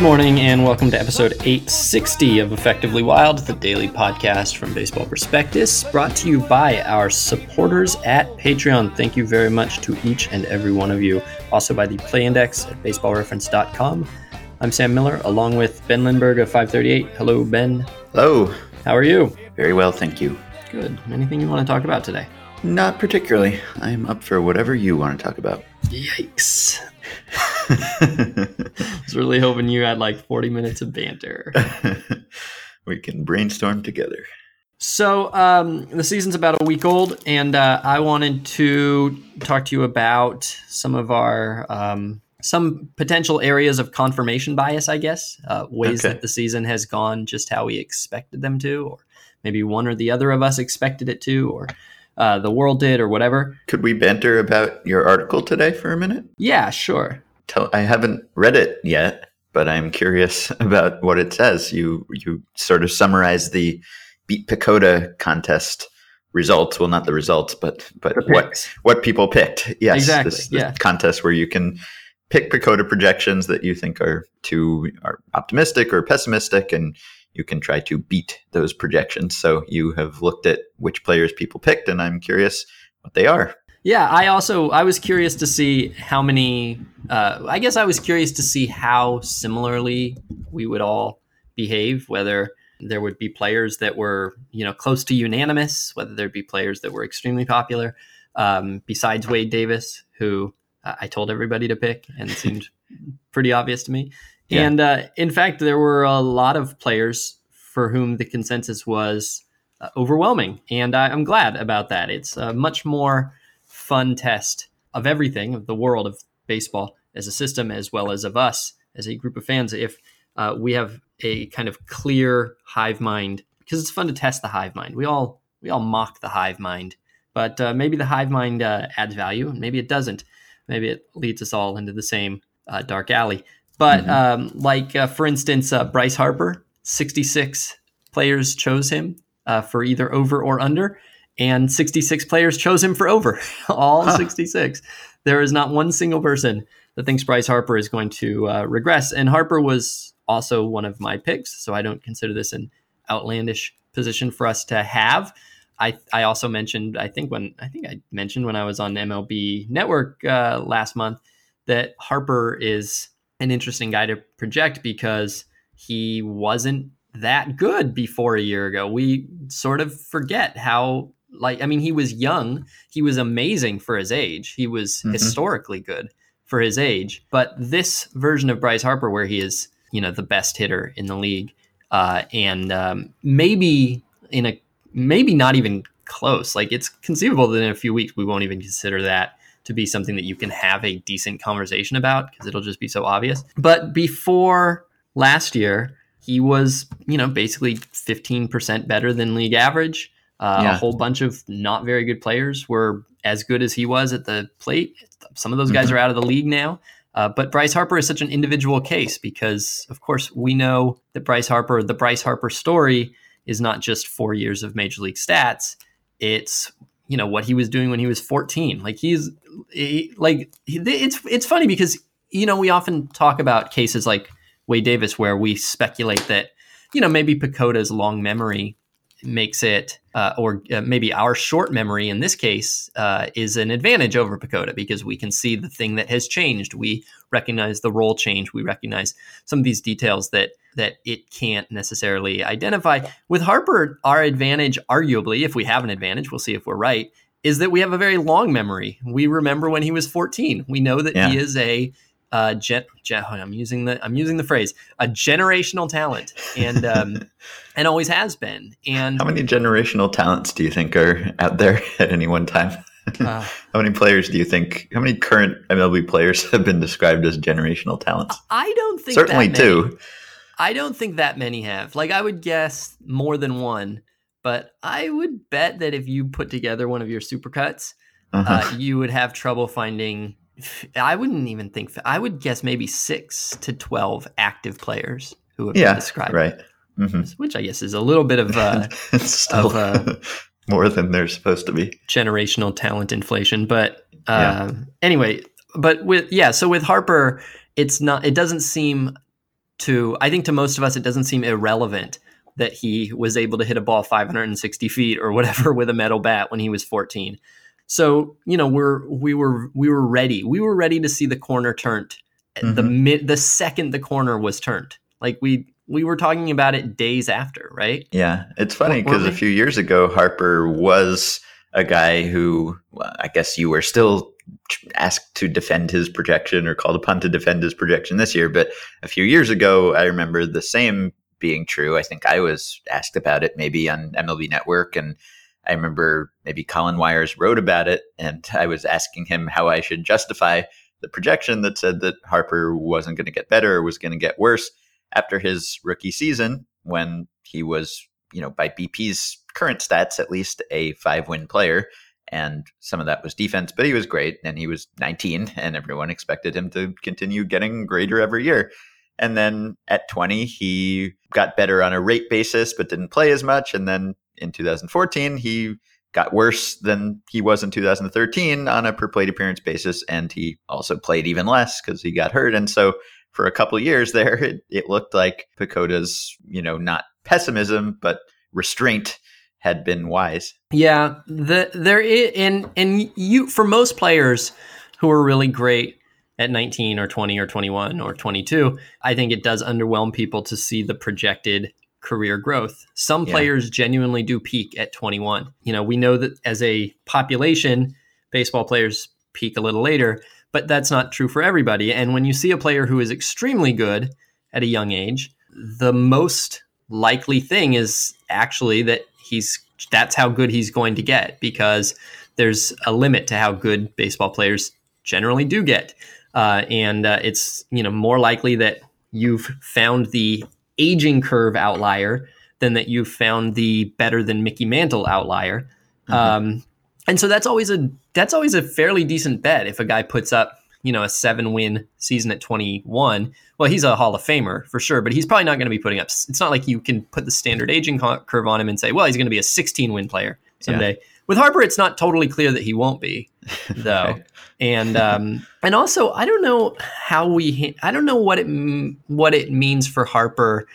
Good morning and welcome to episode 860 of Effectively Wild, the daily podcast from Baseball Prospectus, brought to you by our supporters at Patreon. Thank you very much to each and every one of you. Also by the Play Index at baseballreference.com. I'm Sam Miller, along with Ben Lindbergh of 538. Hello, Ben. Hello. How are you? Very well, thank you. Good. Anything you want to talk about today? Not particularly. I'm up for whatever you want to talk about. Yikes. I was really hoping you had like 40 minutes of banter. We can brainstorm together. So the season's about a week old, and I wanted to talk to you about some of our some potential areas of confirmation bias, I guess, ways that the season has gone just how we expected them to, or maybe one or the other of us expected it to, or the world did, or whatever. Could we banter about your article today for a minute? Yeah, sure. I haven't read it yet, but I'm curious about what it says. You sort of summarize the Beat PECOTA contest results. Well, not the results, but what people picked. Yes, exactly. This contest where you can pick PECOTA projections that you think are too optimistic or pessimistic, and you can try to beat those projections. So you have looked at which players people picked, and I'm curious what they are. Yeah, I was curious to see how many, I guess I was curious to see how similarly we would all behave, whether there would be players that were, close to unanimous, whether there'd be players that were extremely popular, besides Wade Davis, who I told everybody to pick and seemed pretty obvious to me. Yeah. And in fact, there were a lot of players for whom the consensus was overwhelming. And I'm glad about that. It's much more fun test of everything, of the world of baseball as a system, as well as of us as a group of fans, if we have a kind of clear hive mind, because it's fun to test the hive mind. We all mock the hive mind, but maybe the hive mind adds value, and maybe it doesn't. Maybe it leads us all into the same dark alley. But for instance, Bryce Harper, 66 players chose him for either over or under. And 66 players chose him for over, all 66. There is not one single person that thinks Bryce Harper is going to regress. And Harper was also one of my picks, so I don't consider this an outlandish position for us to have. I also mentioned, I mentioned when I was on MLB Network last month, that Harper is an interesting guy to project because he wasn't that good before a year ago. We sort of forget how... he was young. He was amazing for his age. He was historically good for his age. But this version of Bryce Harper, where he is, the best hitter in the league, and maybe not even close. It's conceivable that in a few weeks we won't even consider that to be something that you can have a decent conversation about, because it'll just be so obvious. But before last year, he was, basically 15% better than league average. A whole bunch of not very good players were as good as he was at the plate. Some of those guys are out of the league now. But Bryce Harper is such an individual case because, of course, we know that the Bryce Harper story is not just 4 years of major league stats. It's, what he was doing when he was 14. It's funny because, we often talk about cases like Wade Davis where we speculate that, maybe PECOTA's long memory makes it, maybe our short memory in this case is an advantage over PECOTA because we can see the thing that has changed. We recognize the role change. We recognize some of these details that it can't necessarily identify. With Harper, our advantage, arguably, if we have an advantage, we'll see if we're right, is that we have a very long memory. We remember when he was 14. We know that he is a... I'm using the phrase, a generational talent, and and always has been. And how many generational talents do you think are out there at any one time? How many current MLB players have been described as generational talents? I don't think certainly that many. Two. I don't think that many have. I would guess more than one, but I would bet that if you put together one of your supercuts, you would have trouble finding. I would guess maybe 6 to 12 active players who have been described. Right. Mm-hmm. Which I guess is a little bit of more than they're supposed to be. Generational talent inflation, but anyway, but with Harper, it doesn't seem to, I think to most of us, it doesn't seem irrelevant that he was able to hit a ball 560 feet or whatever with a metal bat when he was 14. So, you know, we were ready. We were ready to see the corner turned. Mm-hmm. The second the corner was turned, like we were talking about it days after, right? Yeah, it's funny because a few years ago, Harper was a guy who, well, I guess you were still asked to defend his projection or called upon to defend his projection this year. But a few years ago, I remember the same being true. I think I was asked about it maybe on MLB Network, and I remember maybe Colin Wires wrote about it, and I was asking him how I should justify the projection that said that Harper wasn't going to get better or was going to get worse after his rookie season when he was, you know, by BP's current stats, at least a 5-win player. And some of that was defense, but he was great, and he was 19, and everyone expected him to continue getting greater every year. And then at 20, he got better on a rate basis, but didn't play as much. And then in 2014, he got worse than he was in 2013 on a per plate appearance basis. And he also played even less because he got hurt. And so for a couple of years there, it looked like PECOTA's, you know, not pessimism, but restraint had been wise. Yeah. You, for most players who are really great at 19 or 20 or 21 or 22, I think it does underwhelm people to see the projected career growth. Some players genuinely do peak at 21. You know, we know that as a population, baseball players peak a little later, but that's not true for everybody. And when you see a player who is extremely good at a young age, the most likely thing is actually that that's how good he's going to get, because there's a limit to how good baseball players generally do get. It's, you know, more likely that you've found the aging curve outlier than that you've found the better than Mickey Mantle outlier. Mm-hmm. And so that's always a fairly decent bet. If a guy puts up, you know, a 7-win season at 21, well, he's a Hall of Famer for sure, but he's probably not going to be putting up. It's not like you can put the standard aging curve on him and say, well, he's going to be a 16-win player someday. Yeah. With Harper, it's not totally clear that he won't be, though. Right. And also, I don't know how I don't know what it means for Harper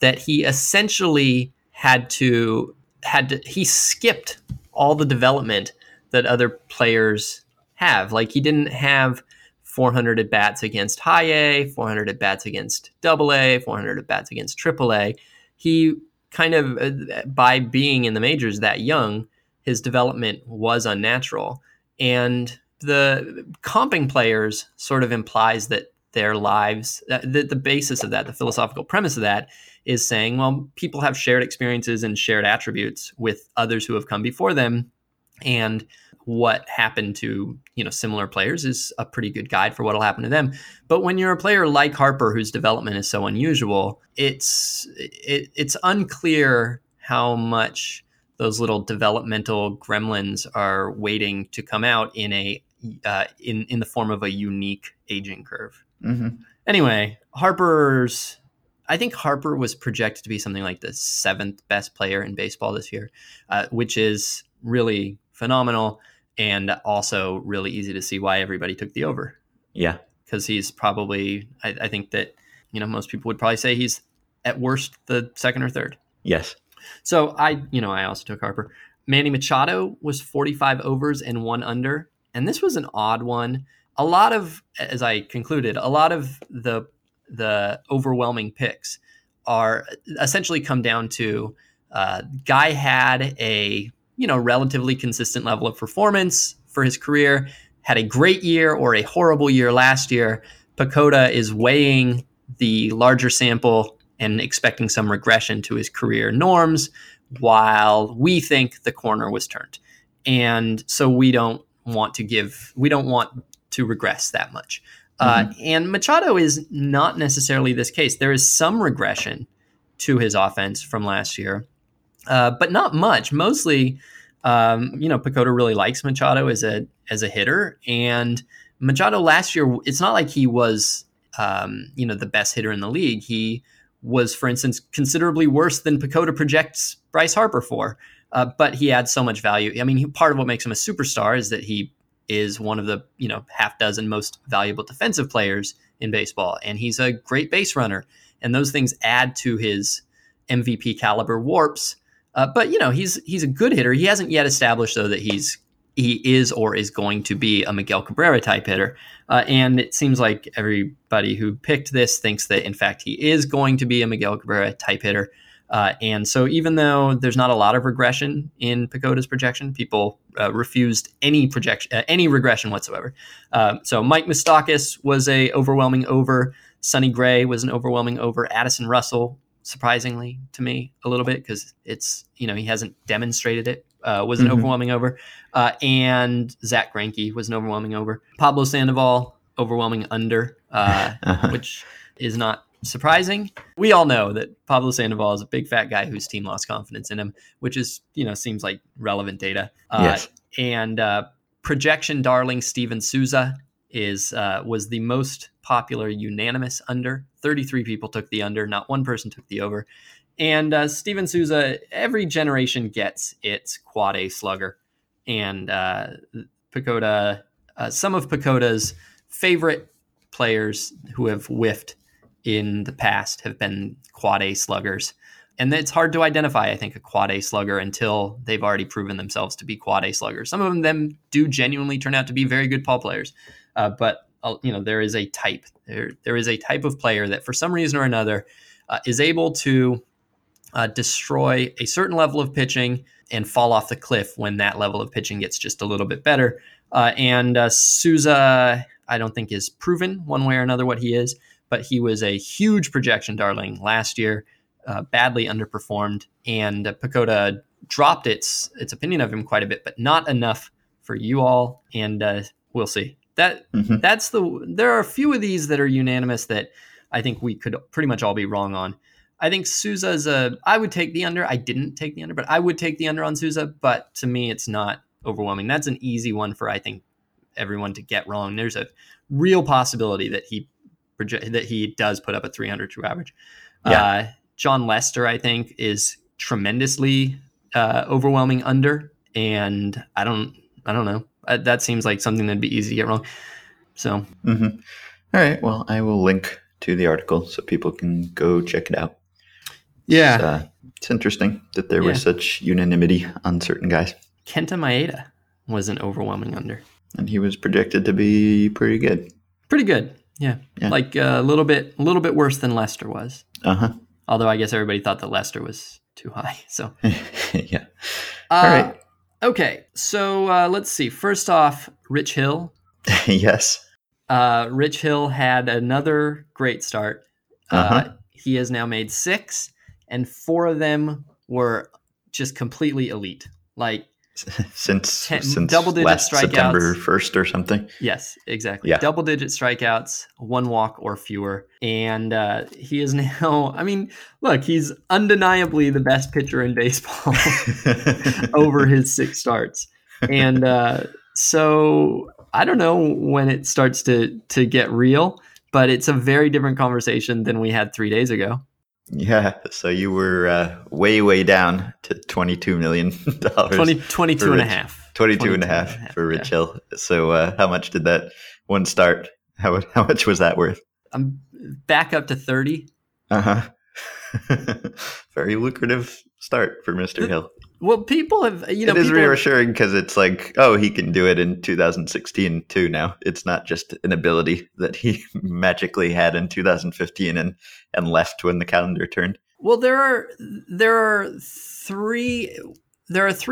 that he essentially he skipped all the development that other players have. Like, he didn't have 400 at bats against high A, 400 at bats against AA, 400 at bats against AAA. He kind of, by being in the majors that young, his development was unnatural. And the comping players sort of implies that their lives, the basis of that, the philosophical premise of that is saying, well, people have shared experiences and shared attributes with others who have come before them. And what happened to, you know, similar players is a pretty good guide for what'll happen to them. But when you're a player like Harper, whose development is so unusual, it's unclear how much those little developmental gremlins are waiting to come out in in the form of a unique aging curve. Mm-hmm. Anyway, I think Harper was projected to be something like the 7th best player in baseball this year, which is really phenomenal and also really easy to see why everybody took the over. Yeah. Because he's probably, I think that, you know, most people would probably say he's at worst the 2nd or 3rd. Yes. So I also took Harper. Manny Machado was 45 overs and 1 under. And this was an odd one. As I concluded, a lot of the overwhelming picks are essentially come down to guy had a, you know, relatively consistent level of performance for his career, had a great year or a horrible year last year. PECOTA is weighing the larger sample and expecting some regression to his career norms, while we think the corner was turned. And so we don't want to regress that much. Mm-hmm. And Machado is not necessarily this case. There is some regression to his offense from last year, but not much. Mostly, you know, PECOTA really likes Machado as a hitter. And Machado last year, it's not like he was, you know, the best hitter in the league. He was, for instance, considerably worse than PECOTA projects Bryce Harper for, but he adds so much value. I mean, part of what makes him a superstar is that he is one of the, you know, half dozen most valuable defensive players in baseball, and he's a great base runner. and those things add to his MVP caliber warps. But you know, he's a good hitter. He hasn't yet established though that he is or is going to be a Miguel Cabrera type hitter. And it seems like everybody who picked this thinks that in fact he is going to be a Miguel Cabrera type hitter. And so even though there's not a lot of regression in PECOTA's projection, people refused any projection, any regression whatsoever. So Mike Moustakas was a overwhelming over. Sonny Gray was an overwhelming over. Addison Russell, surprisingly to me a little bit, because it's, you know, he hasn't demonstrated it, was an overwhelming over. And Zach Greinke was an overwhelming over. Pablo Sandoval, overwhelming under, which is not surprising. We all know that Pablo Sandoval is a big fat guy whose team lost confidence in him, which is, you know, seems like relevant data. Yes. And projection darling Steven Souza was the most popular unanimous under. 33 people took the under, not one person took the over. And Steven Souza, every generation gets its quad A slugger. And PECOTA, some of PECOTA's favorite players who have whiffed in the past have been quad A sluggers. And it's hard to identify, I think, a quad A slugger until they've already proven themselves to be quad A sluggers. Some of them do genuinely turn out to be very good ball players. But, you know, there is a type. There is a type of player that for some reason or another is able to destroy a certain level of pitching and fall off the cliff when that level of pitching gets just a little bit better. And Souza, I don't think, is proven one way or another what he is. But he was a huge projection darling last year, badly underperformed, and PECOTA dropped its opinion of him quite a bit, but not enough for you all. And we'll see. There are a few of these that are unanimous that I think we could pretty much all be wrong on. I think Souza's I would take the under. I didn't take the under, but I would take the under on Souza. But to me, it's not overwhelming. That's an easy one for I think everyone to get wrong. There's a real possibility that he does put up a 300 true average. Yeah. John Lester, I think, is tremendously overwhelming under, and I don't know. That seems like something that'd be easy to get wrong. So, All right. Well, I will link to the article so people can go check it out. Yeah, it's interesting that there was such unanimity on certain guys. Kenta Maeda was an overwhelming under, and he was projected to be pretty good. Pretty good. Yeah. Like a little bit worse than Lester was. Although I guess everybody thought that Lester was too high. So, yeah. All right. Okay. So let's see. First off, Rich Hill. Yes. Rich Hill had another great start. He has now made 6, and 4 of them were just completely elite. Like, since double-digit last strikeouts. September 1st or something. Yes, exactly. Yeah. Double-digit strikeouts, 1 walk or fewer. And he is now, I mean, look, he's undeniably the best pitcher in baseball over his 6 starts. And so I don't know when it starts to get real, but it's a very different conversation than we had 3 days ago. Yeah, so you were way down to $22 million. 22 and a half. 22 and a half for Rich Hill. So how much did that one start? How much was that worth? I'm back up to 30. Very lucrative start for Mr. Hill. Well, people have, you know, it is reassuring because it's like, oh, he can do it in 2016 too. Now it's not just an ability that he magically had in 2015 and left when the calendar turned. Well, there are three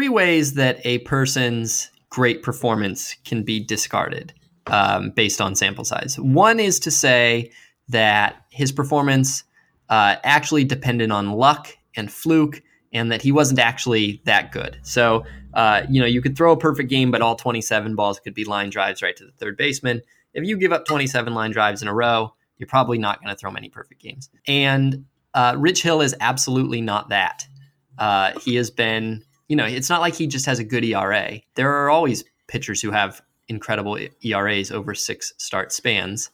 ways that a person's great performance can be discarded based on sample size. One is to say that his performance actually depended on luck and fluke, and that he wasn't actually that good. So, you know, you could throw a perfect game, but all 27 balls could be line drives right to the third baseman. If you give up 27 line drives in a row, you're probably not going to throw many perfect games. And Rich Hill is absolutely not that. He has been, you know, it's not like he just has a good ERA. There are always pitchers who have incredible ERAs over 6 start spans,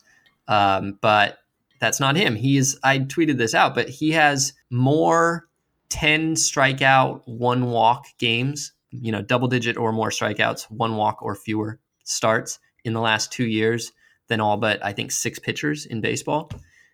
but that's not him. I tweeted this out, but he has more 10 strikeout, 1 walk games, you know, double digit or more strikeouts, 1 walk or fewer starts in the last 2 years than all but I think 6 pitchers in baseball.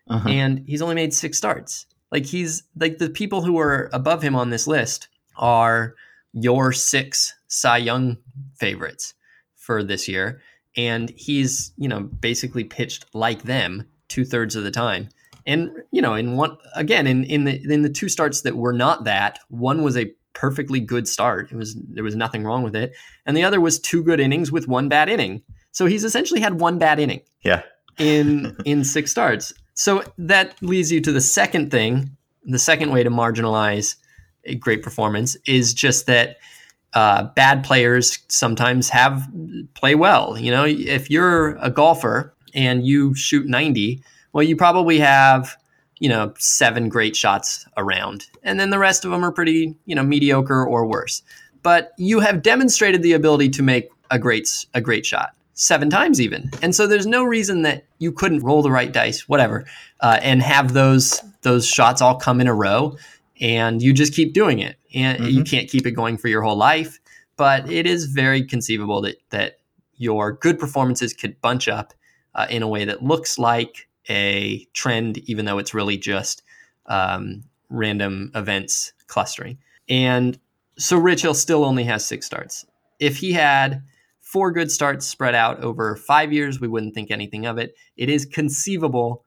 Uh-huh. And he's only made 6 starts. Like, he's like, the people who are above him on this list are your 6 Cy Young favorites for this year. And he's, you know, basically pitched like them 2/3 of the time. And, you know, in one, again, in the 2 starts that were not that, one was a perfectly good start. There was nothing wrong with it. And the other was 2 good innings with 1 bad inning. So he's essentially had 1 bad inning. Yeah. in 6 starts. So that leads you to the second thing. The second way to marginalize a great performance is just that bad players sometimes play well. You know, if you're a golfer and you shoot 90, well, you probably have, you know, 7 great shots around, and then the rest of them are pretty, you know, mediocre or worse. But you have demonstrated the ability to make a great shot 7 times even. And so there's no reason that you couldn't roll the right dice, whatever, and have those shots all come in a row, and you just keep doing it. And mm-hmm. you can't keep it going for your whole life, but it is very conceivable that your good performances could bunch up in a way that looks like a trend, even though it's really just random events clustering. And so Rich Hill still only has 6 starts. If he had 4 good starts spread out over 5 years, we wouldn't think anything of it. It is conceivable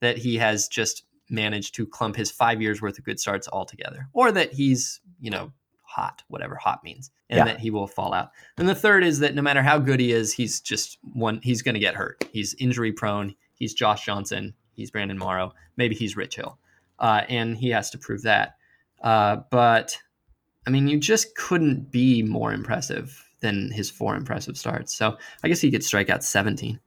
that he has just managed to clump his 5 years worth of good starts all together, or that he's, you know, hot, whatever hot means, and that he will fall out. And the third is that no matter how good he is, he's going to get hurt. He's injury prone. He's Josh Johnson. He's Brandon Morrow. Maybe he's Rich Hill. And he has to prove that. But I mean, you just couldn't be more impressive than his 4 impressive starts. So I guess he could strike out 17.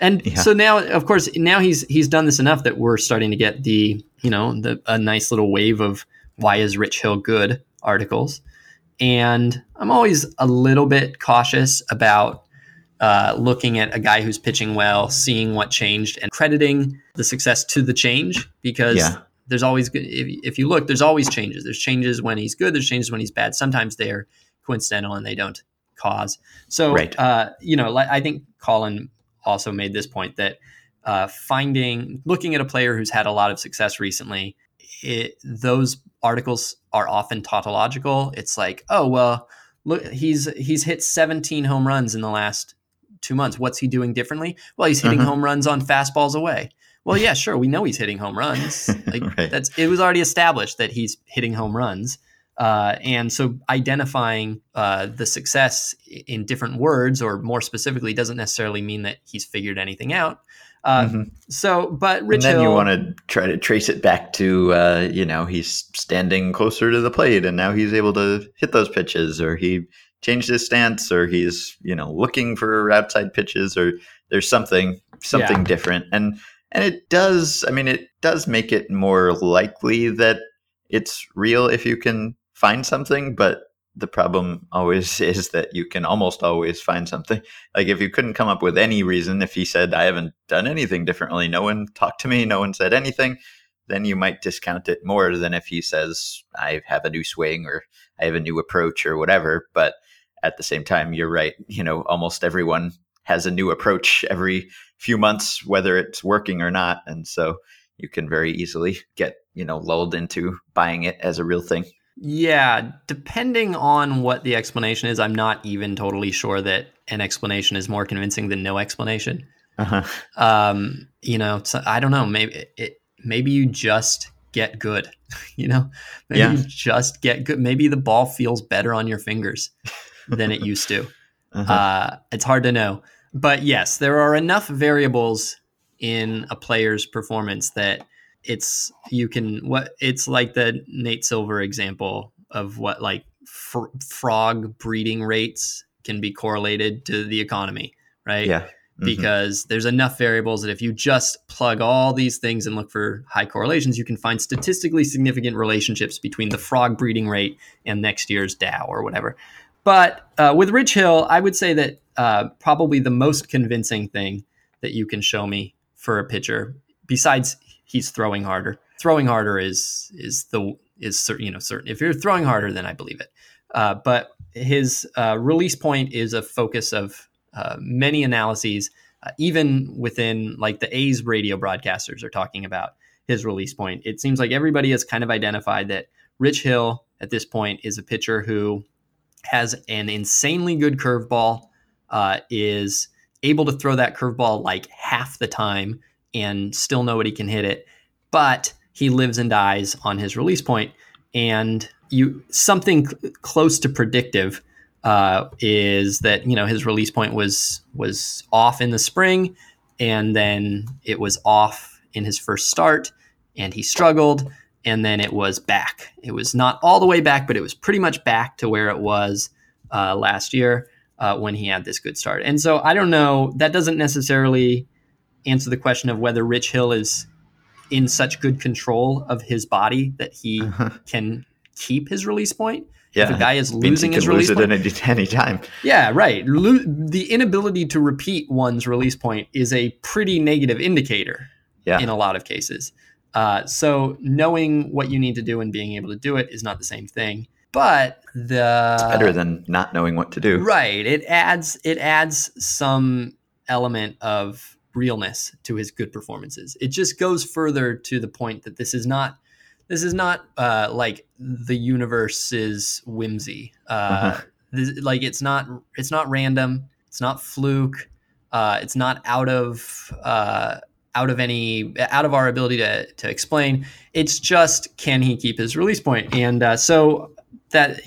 And So now, of course, now he's done this enough that we're starting to get a nice little wave of why is Rich Hill good articles. And I'm always a little bit cautious about looking at a guy who's pitching well, seeing what changed, and crediting the success to the change, because there's always, if you look, there's always changes. There's changes when he's good. There's changes when he's bad. Sometimes they're coincidental and they don't cause. So, right. I think Colin also made this point that looking at a player who's had a lot of success recently, those articles are often tautological. It's like, oh, well, look, he's hit 17 home runs in the last 2 months. What's he doing differently? Well, he's hitting home runs on fastballs away. Well, yeah, sure. We know he's hitting home runs. Like right. It was already established that he's hitting home runs. And so identifying the success in different words, or more specifically, doesn't necessarily mean that he's figured anything out. So, but Rich Hill, you want to try to trace it back to, he's standing closer to the plate and now he's able to hit those pitches, or he changed his stance, or he's, looking for outside pitches, or there's something different. And it does make it more likely that it's real if you can find something, but the problem always is that you can almost always find something. Like, if you couldn't come up with any reason, if he said, I haven't done anything differently, no one talked to me, no one said anything, then you might discount it more than if he says, I have a new swing, or I have a new approach, or whatever. But at the same time, you're right. Almost everyone has a new approach every few months, whether it's working or not. And so you can very easily get, lulled into buying it as a real thing. Yeah, depending on what the explanation is, I'm not even totally sure that an explanation is more convincing than no explanation. So I don't know. Maybe you just get good. You just get good. Maybe the ball feels better on your fingers than it used to. It's hard to know. But yes, there are enough variables in a player's performance that it's like the Nate Silver example of what frog breeding rates can be correlated to the economy, right? Yeah. Mm-hmm. Because there's enough variables that if you just plug all these things and look for high correlations, you can find statistically significant relationships between the frog breeding rate and next year's Dow or whatever. But with Rich Hill, I would say that probably the most convincing thing that you can show me for a pitcher, besides he's throwing harder. Throwing harder is certain. If you're throwing harder, then I believe it. But his release point is a focus of many analyses, even within like the A's radio broadcasters are talking about his release point. It seems like everybody has kind of identified that Rich Hill at this point is a pitcher who has an insanely good curveball, is able to throw that curveball like half the time and still nobody can hit it, but he lives and dies on his release point. And something close to predictive is that, you know, his release point was off in the spring, and then it was off in his first start and he struggled, and then it was back. It was not all the way back, but it was pretty much back to where it was last year when he had this good start. And so I don't know, that doesn't necessarily answer the question of whether Rich Hill is in such good control of his body that he can keep his release point. Yeah. If a guy is losing his release point, he can lose it at any time. Yeah, right. The inability to repeat one's release point is a pretty negative indicator in a lot of cases. So knowing what you need to do and being able to do it is not the same thing. But it's better than not knowing what to do. Right. It adds some element of realness to his good performances. It just goes further to the point that this is not like the universe's whimsy. It's not random. It's not fluke. It's not out of our ability to explain. It's just, can he keep his release point? And so that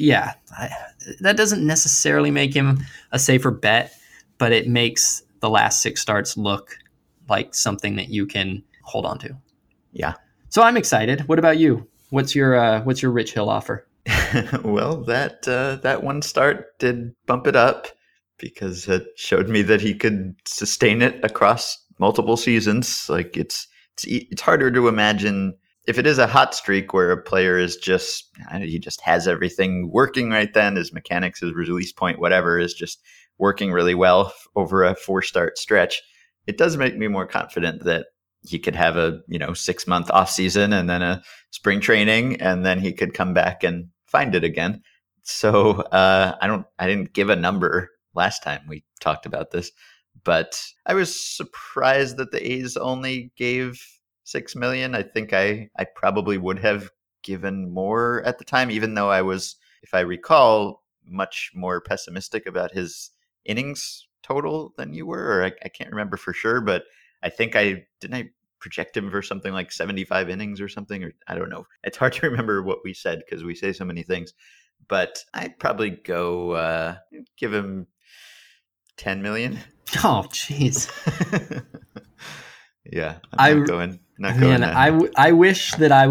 doesn't necessarily make him a safer bet, but it makes the last six starts look like something that you can hold on to. Yeah. So I'm excited. What about you? What's your Rich Hill offer? Well, that one start did bump it up because it showed me that he could sustain it across multiple seasons. Like it's harder to imagine if it is a hot streak where a player is just, he just has everything working right then. His mechanics, his release point, whatever is just working really well over a 4-start stretch. It does make me more confident that he could have a 6-month off season and then a spring training, and then he could come back and find it again. So I didn't give a number last time we talked about this, but I was surprised that the A's only gave $6 million. I think I probably would have given more at the time, even though I was, if I recall, much more pessimistic about his innings total than you were. Or I can't remember for sure, but I think I project him for something like 75 innings or something, or I don't know. It's hard to remember what we said because we say so many things, but I'd probably go give him 10 million. Oh, jeez. Yeah. I'm not going. I wish I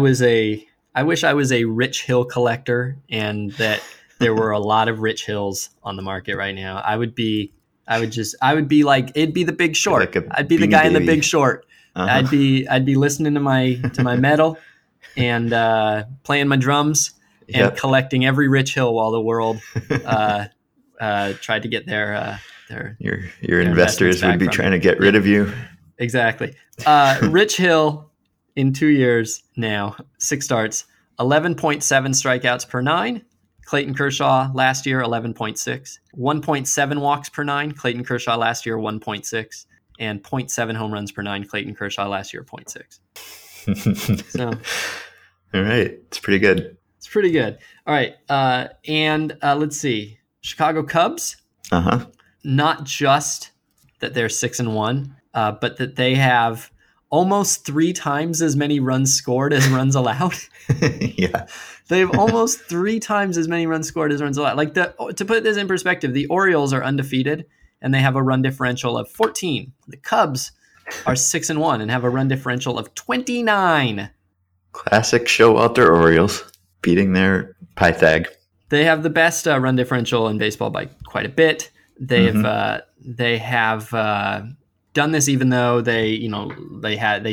was a Rich Hill collector and that there were a lot of Rich Hills on the market right now. I would be like, it'd be the Big Short. Like I'd be the guy in the Big Short. Uh-huh. I'd be listening to my metal and playing my drums and collecting every Rich Hill while the world tried to get their your investors would be trying to get rid of you. Exactly. Rich Hill in 2 years now, 6 starts, 11.7 strikeouts per 9. Clayton Kershaw last year, 11.6. 1.7 walks per 9. Clayton Kershaw last year, 1.6. And 0.7 home runs per 9. Clayton Kershaw last year, 0.6. So, all right. It's pretty good. It's pretty good. All right. And let's see. Chicago Cubs. Uh-huh. Not just that they're 6-1, but that they have almost 3 times as many runs scored as runs allowed. Yeah. They have almost 3 times as many runs scored as runs allowed. Like to put this in perspective, the Orioles are undefeated and they have a run differential of 14. The Cubs are 6-1 and have a run differential of 29. Classic Showalter Orioles beating their Pythag. They have the best run differential in baseball by quite a bit. They have done this even though they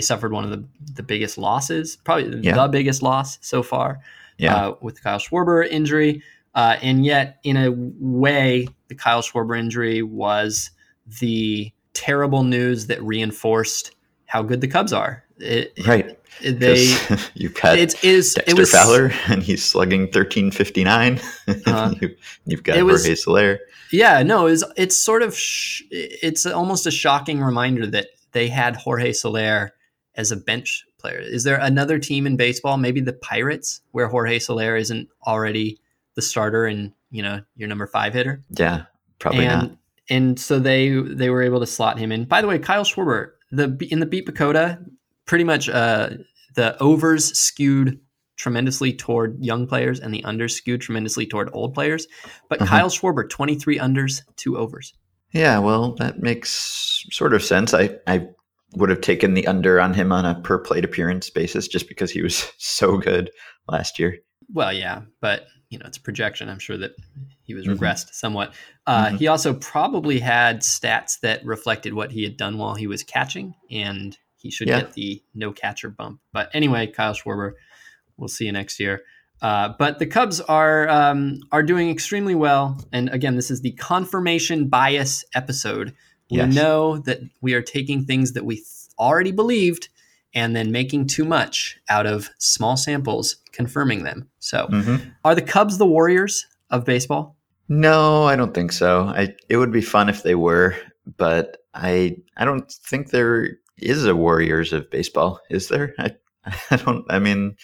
suffered one of the biggest losses, probably the biggest loss so far, with the Kyle Schwarber injury, and yet in a way the Kyle Schwarber injury was the terrible news that reinforced how good the Cubs are You've got Dexter Fowler, and he's slugging .359. You've got Jorge Soler. Yeah, no, it's sort of it's almost a shocking reminder that they had Jorge Soler as a bench player. Is there another team in baseball, maybe the Pirates, where Jorge Soler isn't already the starter and your number 5 hitter? Yeah, probably not. And so they were able to slot him in. By the way, Kyle Schwarber, in the PECOTA, pretty much the overs skewed tremendously toward young players and the unders skewed tremendously toward old players. But Kyle Schwarber, 23 unders, 2 overs. Yeah, well, that makes sort of sense. I would have taken the under on him on a per plate appearance basis just because he was so good last year. Well, yeah, but it's a projection. I'm sure that he was regressed somewhat. He also probably had stats that reflected what he had done while he was catching, and he should get the no catcher bump. But anyway, Kyle Schwarber, we'll see you next year. But the Cubs are doing extremely well. And again, this is the confirmation bias episode. We know that we are taking things that we already believed and then making too much out of small samples, confirming them. So are the Cubs the Warriors of baseball? No, I don't think so. It would be fun if they were, but I don't think there is a Warriors of baseball. Is there? I don't know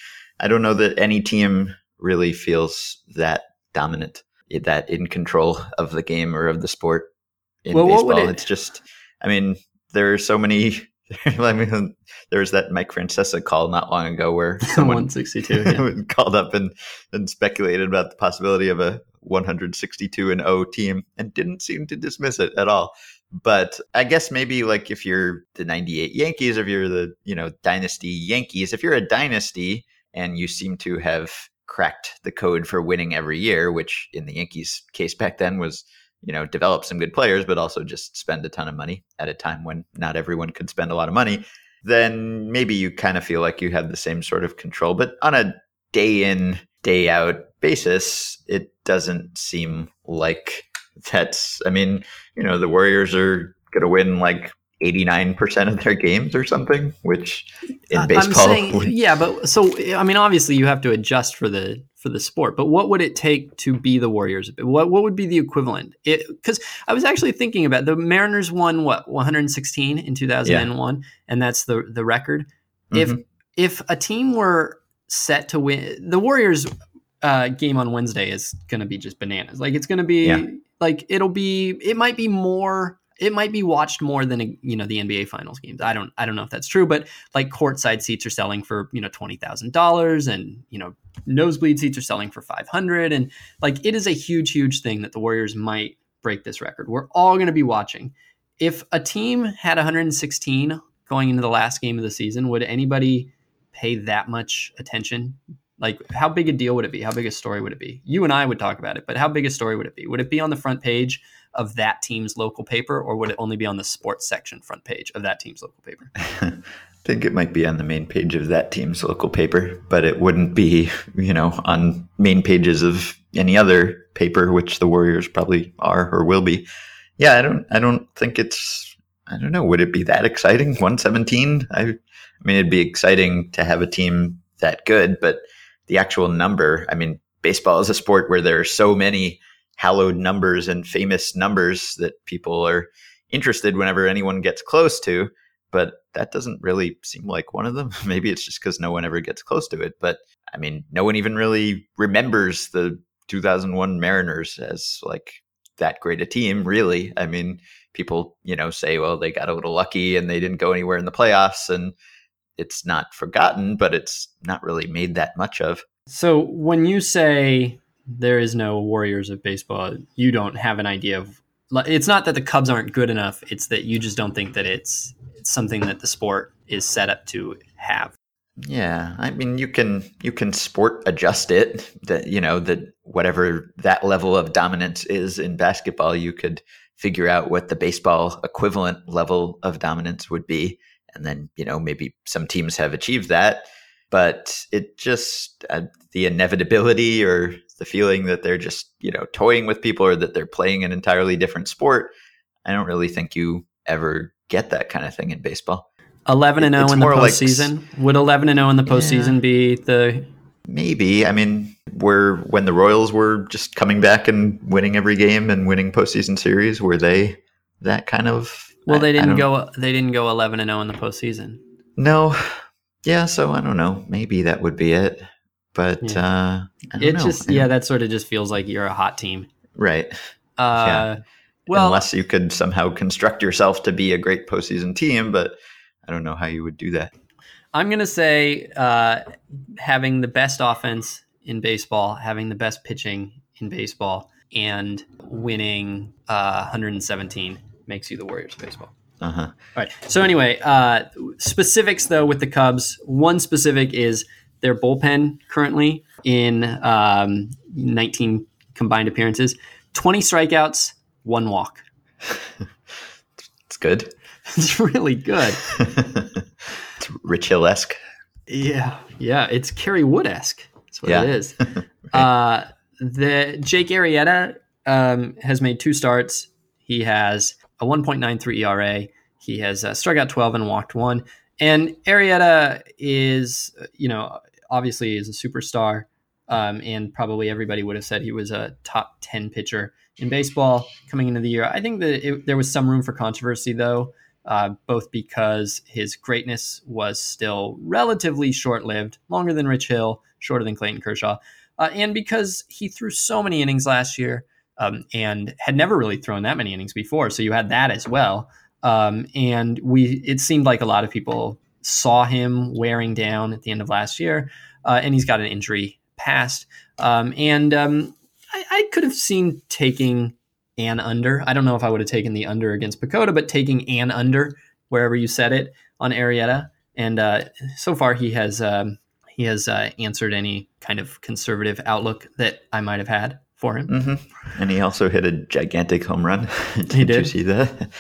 that any team really feels that dominant, that in control of the game or of the sport in baseball. It's just, there are so many. There was that Mike Francesa call not long ago where someone 162 called up and speculated about the possibility of a 162-0 team and didn't seem to dismiss it at all. But I guess maybe like if you're the 98 Yankees, if you're the dynasty Yankees, if you're a dynasty and you seem to have cracked the code for winning every year, which in the Yankees case back then was develop some good players, but also just spend a ton of money at a time when not everyone could spend a lot of money, then maybe you kind of feel like you have the same sort of control. But on a day in, day out basis, it doesn't seem like that's, the Warriors are going to win like 89% of their games or something, which in baseball. Obviously you have to adjust for the sport, but what would it take to be the Warriors? What would be the equivalent? Because I was actually thinking about the Mariners won 116 in 2001, and that's the record. If a team were set to win, the Warriors game on Wednesday is going to be just bananas. Like it's going to be it might be watched more than the NBA Finals games. I don't know if that's true, but like courtside seats are selling for $20,000, and nosebleed seats are selling for $500, and like it is a huge thing that the Warriors might break this record. We're all going to be watching. If a team had 116 going into the last game of the season, would anybody pay that much attention? Like how big a deal would it be? How big a story would it be? You and I would talk about it, but how big a story would it be? Would it be on the front page of that team's local paper, or would it only be on the sports section front page of that team's local paper? I think it might be on the main page of that team's local paper, but it wouldn't be, on main pages of any other paper, which the Warriors probably are or will be. Yeah, I don't think it's, I don't know, would it be that exciting? 117? It'd be exciting to have a team that good, but the actual number, baseball is a sport where there are so many hallowed numbers and famous numbers that people are interested whenever anyone gets close to, but that doesn't really seem like one of them. Maybe it's just because no one ever gets close to it, but no one even really remembers the 2001 Mariners as like that great a team, really. People, say, well, they got a little lucky and they didn't go anywhere in the playoffs, and it's not forgotten, but it's not really made that much of. So when you say there is no Warriors of baseball, you don't have an idea of, it's not that the Cubs aren't good enough. It's that you just don't think that it's something that the sport is set up to have. Yeah. You can sport adjust it that, that whatever that level of dominance is in basketball, you could figure out what the baseball equivalent level of dominance would be. And then, maybe some teams have achieved that, but it just the inevitability or the feeling that they're just, toying with people or that they're playing an entirely different sport. I don't really think you ever get that kind of thing in baseball. 11-0 in the postseason. Like, would 11-0 in the postseason be the? Maybe. I mean, when the Royals were just coming back and winning every game and winning postseason series, were they that kind of? Well, they didn't go 11-0 in the postseason. No. Yeah. So I don't know. Maybe that would be it. But that sort of just feels like you're a hot team, right? Well, unless you could somehow construct yourself to be a great postseason team, but I don't know how you would do that. I'm going to say having the best offense in baseball, having the best pitching in baseball, and winning 117 makes you the Warriors of baseball. Uh-huh. All right. So anyway, specifics, though, with the Cubs. One specific is their bullpen currently in 19 combined appearances, 20 strikeouts, 1 walk. It's good. It's really good. It's Rich Hill-esque. Yeah, it's Kerry Wood-esque. That's what it is. Right. The Jake Arrieta has made 2 starts. He has a 1.93 ERA. He has struck out 12 and walked 1. And Arrieta is, obviously is a superstar, and probably everybody would have said he was a top 10 pitcher in baseball coming into the year. I think that there was some room for controversy, though, both because his greatness was still relatively short-lived, longer than Rich Hill, shorter than Clayton Kershaw, and because he threw so many innings last year and had never really thrown that many innings before, so you had that as well. And it seemed like a lot of people saw him wearing down at the end of last year, and he's got an injury past. I could have seen taking an under. I don't know if I would have taken the under against PECOTA, but taking an under wherever you set it on Arrieta. And so far he has answered any kind of conservative outlook that I might have had for him. Mm-hmm. And he also hit a gigantic home run. Did you see that?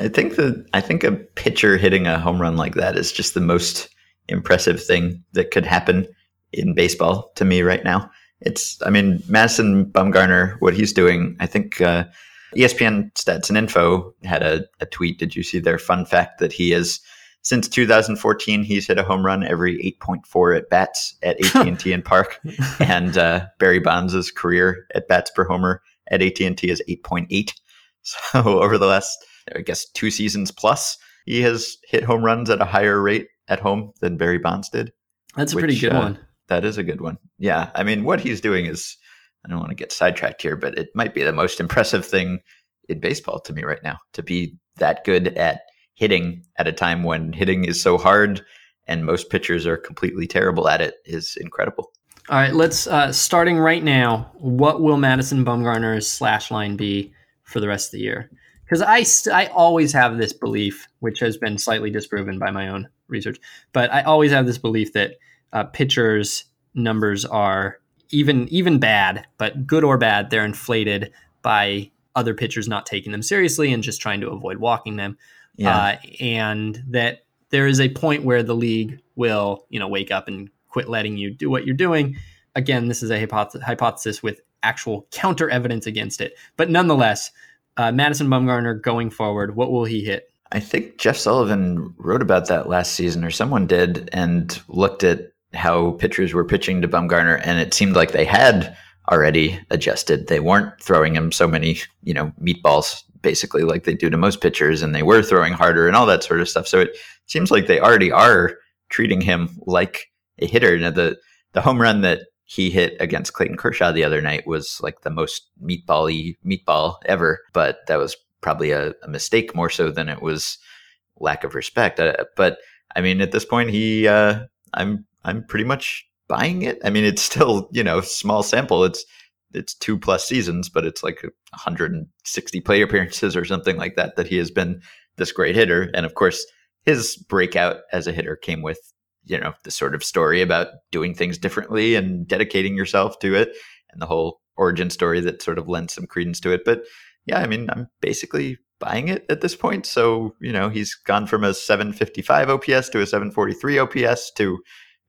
I think a pitcher hitting a home run like that is just the most impressive thing that could happen in baseball to me right now. Madison Bumgarner, what he's doing, I think ESPN Stats and Info had a tweet. Did you see their fun fact that he is, since 2014, he's hit a home run every 8.4 at-bats at AT&T and Park. And Barry Bonds' career at-bats per homer at AT&T is 8.8. So over the last, 2 seasons plus, he has hit home runs at a higher rate at home than Barry Bonds did. That's a pretty good one. That is a good one. Yeah. I mean, what he's doing is, I don't want to get sidetracked here, but it might be the most impressive thing in baseball to me right now, to be that good at hitting at a time when hitting is so hard and most pitchers are completely terrible at it is incredible. All right, let's starting right now. What will Madison Bumgarner's slash line be for the rest of the year? Because I always have this belief, which has been slightly disproven by my own research, but I always have this belief that pitchers' numbers are even bad, but good or bad, they're inflated by other pitchers not taking them seriously and just trying to avoid walking them. Yeah. And that there is a point where the league will, wake up and quit letting you do what you're doing. Again, this is a hypothesis with actual counter evidence against it. But nonetheless, Madison Bumgarner going forward, what will he hit? I think Jeff Sullivan wrote about that last season, or someone did, and looked at how pitchers were pitching to Bumgarner, and it seemed like they had already adjusted. They weren't throwing him so many, meatballs basically like they do to most pitchers, and they were throwing harder and all that sort of stuff. So it seems like they already are treating him like a hitter. Now, the home run that he hit against Clayton Kershaw the other night was like the most meatball-y meatball ever, but that was probably a mistake more so than it was lack of respect. But I mean, at this point, I'm pretty much buying it. I mean, it's still, small sample. It's 2 plus seasons, but it's like 160 plate appearances or something like that he has been this great hitter. And of course, his breakout as a hitter came with, the sort of story about doing things differently and dedicating yourself to it, and the whole origin story that sort of lends some credence to it. But yeah, I mean, I'm basically buying it at this point. So, he's gone from a 755 OPS to a 743 OPS to,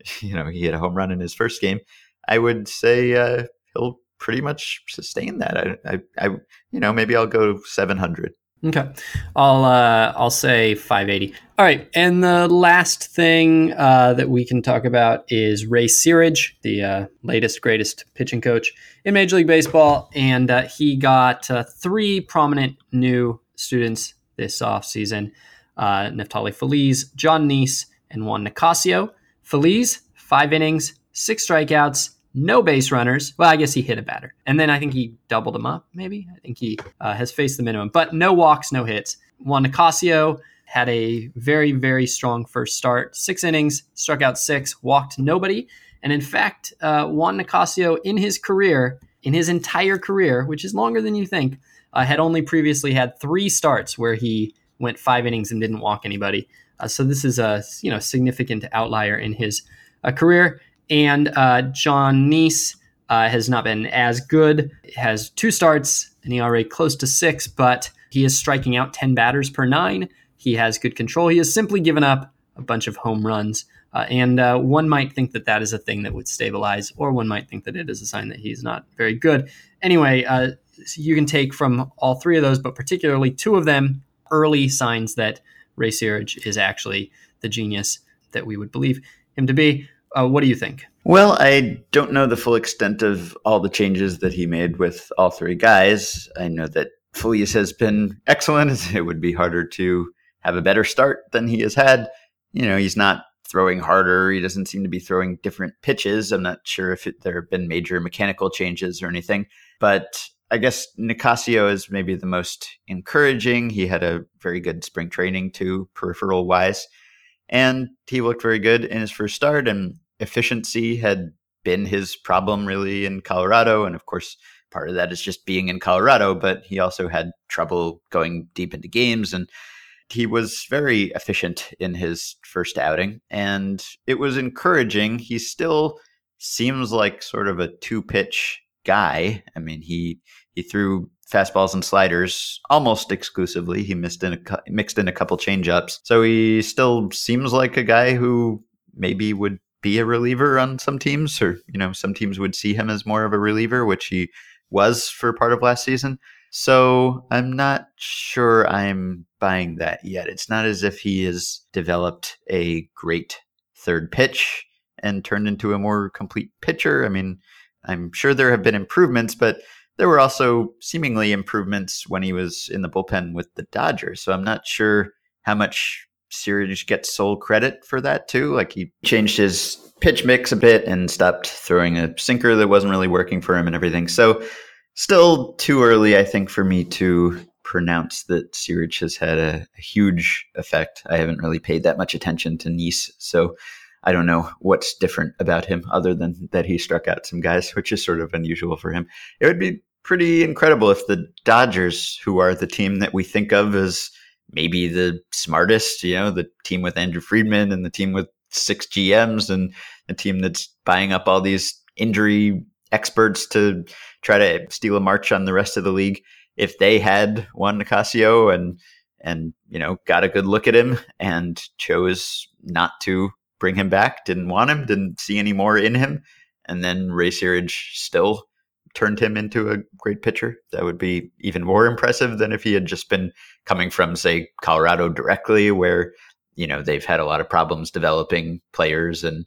he hit a home run in his first game. I would say he'll pretty much sustain that. Maybe I'll go 700. Okay. I'll say 580. All right. And the last thing that we can talk about is Ray Searage, the latest, greatest pitching coach in Major League Baseball. And he got three prominent new students this offseason, Neftali Feliz, Jon Niese, and Juan Nicasio. Feliz, 5 innings, 6 strikeouts, no base runners. Well, I guess he hit a batter. And then I think he doubled him up, maybe. I think he has faced the minimum. But no walks, no hits. Juan Nicasio had a very, very strong first start. 6 innings, struck out 6, walked nobody. And in fact, Juan Nicasio in his career, in his entire career, which is longer than you think, had only previously had 3 starts where he went 5 innings and didn't walk anybody. So this is a significant outlier in his career. And Jon Niese has not been as good. He has 2 starts, an ERA close to 6, but he is striking out 10 batters per 9. He has good control. He has simply given up a bunch of home runs. And one might think that that is a thing that would stabilize, or one might think that it is a sign that he's not very good. Anyway, you can take from all 3 of those, but particularly 2 of them, early signs that Ray Searage is actually the genius that we would believe him to be. What do you think? Well, I don't know the full extent of all the changes that he made with all 3 guys. I know that Feliz has been excellent. It would be harder to have a better start than he has had. He's not throwing harder. He doesn't seem to be throwing different pitches. I'm not sure if there have been major mechanical changes or anything, but I guess Nicasio is maybe the most encouraging. He had a very good spring training too, peripheral wise. And he looked very good in his first start, and efficiency had been his problem really in Colorado. And of course, part of that is just being in Colorado, but he also had trouble going deep into games. And he was very efficient in his first outing, and it was encouraging. He still seems like sort of a 2-pitch guy. I mean, he threw fastballs and sliders almost exclusively. He mixed in a couple changeups. So he still seems like a guy who maybe would be a reliever on some teams, or, some teams would see him as more of a reliever, which he was for part of last season. So I'm not sure I'm buying that yet. It's not as if he has developed a great third pitch and turned into a more complete pitcher. I mean, I'm sure there have been improvements, but there were also seemingly improvements when he was in the bullpen with the Dodgers. So I'm not sure how much Searage gets sole credit for that too. Like, he changed his pitch mix a bit and stopped throwing a sinker that wasn't really working for him and everything. So still too early, I think, for me to pronounce that Searage has had a huge effect. I haven't really paid that much attention to Niese, so I don't know what's different about him other than that he struck out some guys, which is sort of unusual for him. It would be pretty incredible if the Dodgers, who are the team that we think of as maybe the smartest, the team with Andrew Friedman and the team with 6 GMs and the team that's buying up all these injury experts to try to steal a march on the rest of the league, if they had Juan Nicasio and got a good look at him and chose not to bring him back, didn't want him, didn't see any more in him, and then Ray Searage still turned him into a great pitcher. That would be even more impressive than if he had just been coming from, say, Colorado directly, where, they've had a lot of problems developing players and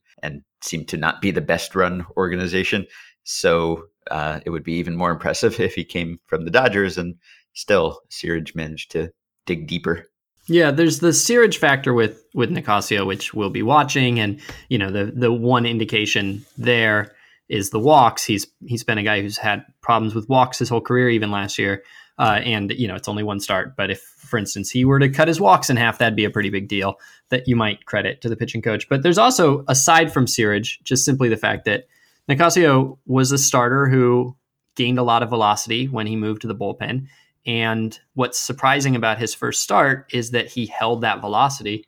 seem to not be the best run organization. So it would be even more impressive if he came from the Dodgers, and still Searage managed to dig deeper. Yeah, there's the Searage factor with Nicasio, which we'll be watching. And, the one indication there is the walks. He's been a guy who's had problems with walks his whole career, even last year. And it's only 1 start. But if, for instance, he were to cut his walks in half, that'd be a pretty big deal that you might credit to the pitching coach. But there's also, aside from Searage, just simply the fact that Nicasio was a starter who gained a lot of velocity when he moved to the bullpen. And what's surprising about his first start is that he held that velocity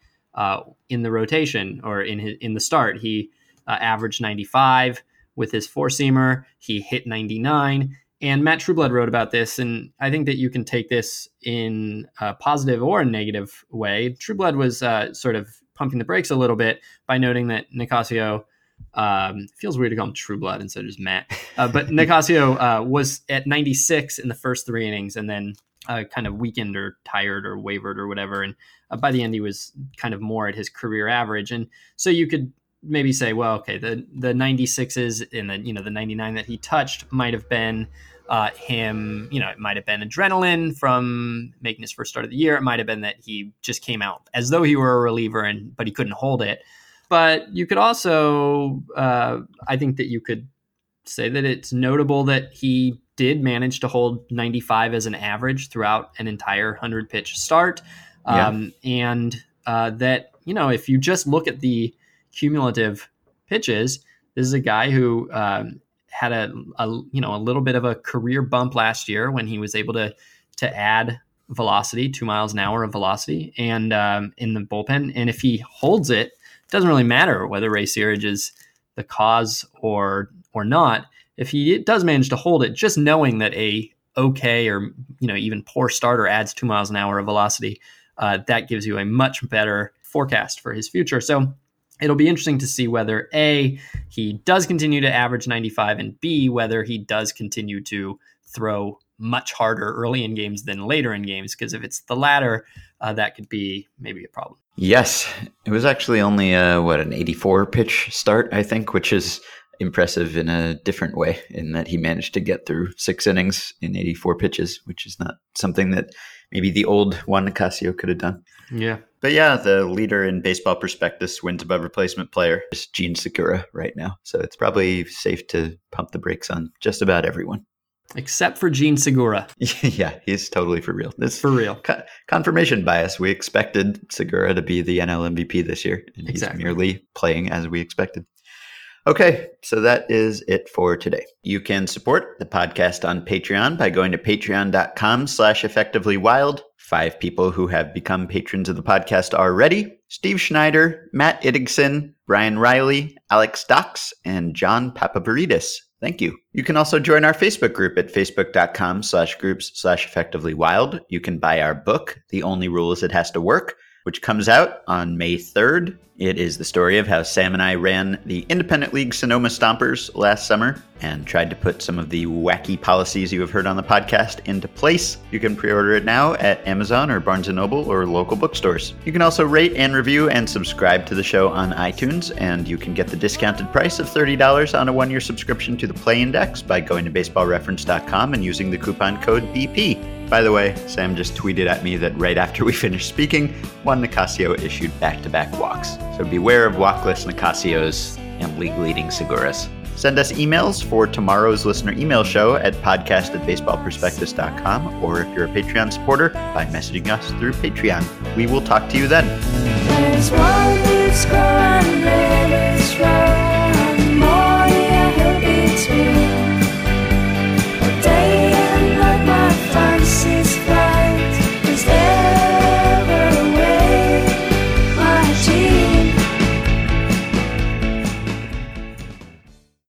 in the rotation, or in the start. He averaged 95 with his 4-seamer. He hit 99. And Matt Trueblood wrote about this, and I think that you can take this in a positive or a negative way. Trueblood was sort of pumping the brakes a little bit by noting that Nicasio Feels weird to call him Trueblood instead of just Matt. But Nicasio was at 96 in the first three innings, and then kind of weakened or tired or wavered or whatever. And by the end, he was kind of more at his career average. And so you could maybe say, well, okay, the 96s and the, you know, the 99 that he touched might have been him, you know, it might have been adrenaline from making his first start of the year. It might have been that he just came out as though he were a reliever, and but he couldn't hold it. But you could also, I think that you could say that it's notable that he did manage to hold 95 as an average throughout an entire 100-pitch start. And that, you know, if you just look at the cumulative pitches, this is a guy who had a little bit of a career bump last year when he was able to add velocity, 2 miles an hour of velocity, and in the bullpen. And if he holds it, doesn't really matter whether Ray Searage is the cause or not. If he does manage to hold it, just knowing that a okay or, you know, even poor starter adds 2 miles an hour of velocity, that gives you a much better forecast for his future. So it'll be interesting to see whether A, he does continue to average 95, and B, whether he does continue to throw much harder early in games than later in games, because if it's the latter, that could be maybe a problem. Yes, it was actually only an 84 pitch start, I think, which is impressive in a different way, in that he managed to get through 6 innings in 84 pitches, which is not something that maybe the old Juan Nicasio could have done. Yeah. But yeah, the leader in Baseball Prospectus wins above replacement player is Jean Segura right now. So it's probably safe to pump the brakes on just about everyone. Except for Jean Segura. Yeah, he's totally for real. This for real. Confirmation bias. We expected Segura to be the NL MVP this year, and He's merely playing as we expected. Okay, so that is it for today. You can support the podcast on Patreon by going to patreon.com/effectivelywild. 5 people who have become patrons of the podcast already: Steve Schneider, Matt Ittigson, Brian Riley, Alex Dox, and John Papaveridis. Thank you. You can also join our Facebook group at facebook.com/groups/effectivelywild. You can buy our book, The Only Rule is It Has to Work, which comes out on May 3rd. It is the story of how Sam and I ran the Independent League Sonoma Stompers last summer and tried to put some of the wacky policies you have heard on the podcast into place. You can pre-order it now at Amazon or Barnes & Noble or local bookstores. You can also rate and review and subscribe to the show on iTunes, and you can get the discounted price of $30 on a 1-year subscription to the Play Index by going to baseballreference.com and using the coupon code BP. By the way, Sam just tweeted at me that right after we finished speaking, Juan Nicasio issued back-to-back walks. So beware of walkless Nicasios and league-leading Seguras. Send us emails for tomorrow's listener email show at podcast@baseballprospectus.com, or if you're a Patreon supporter, by messaging us through Patreon. We will talk to you then.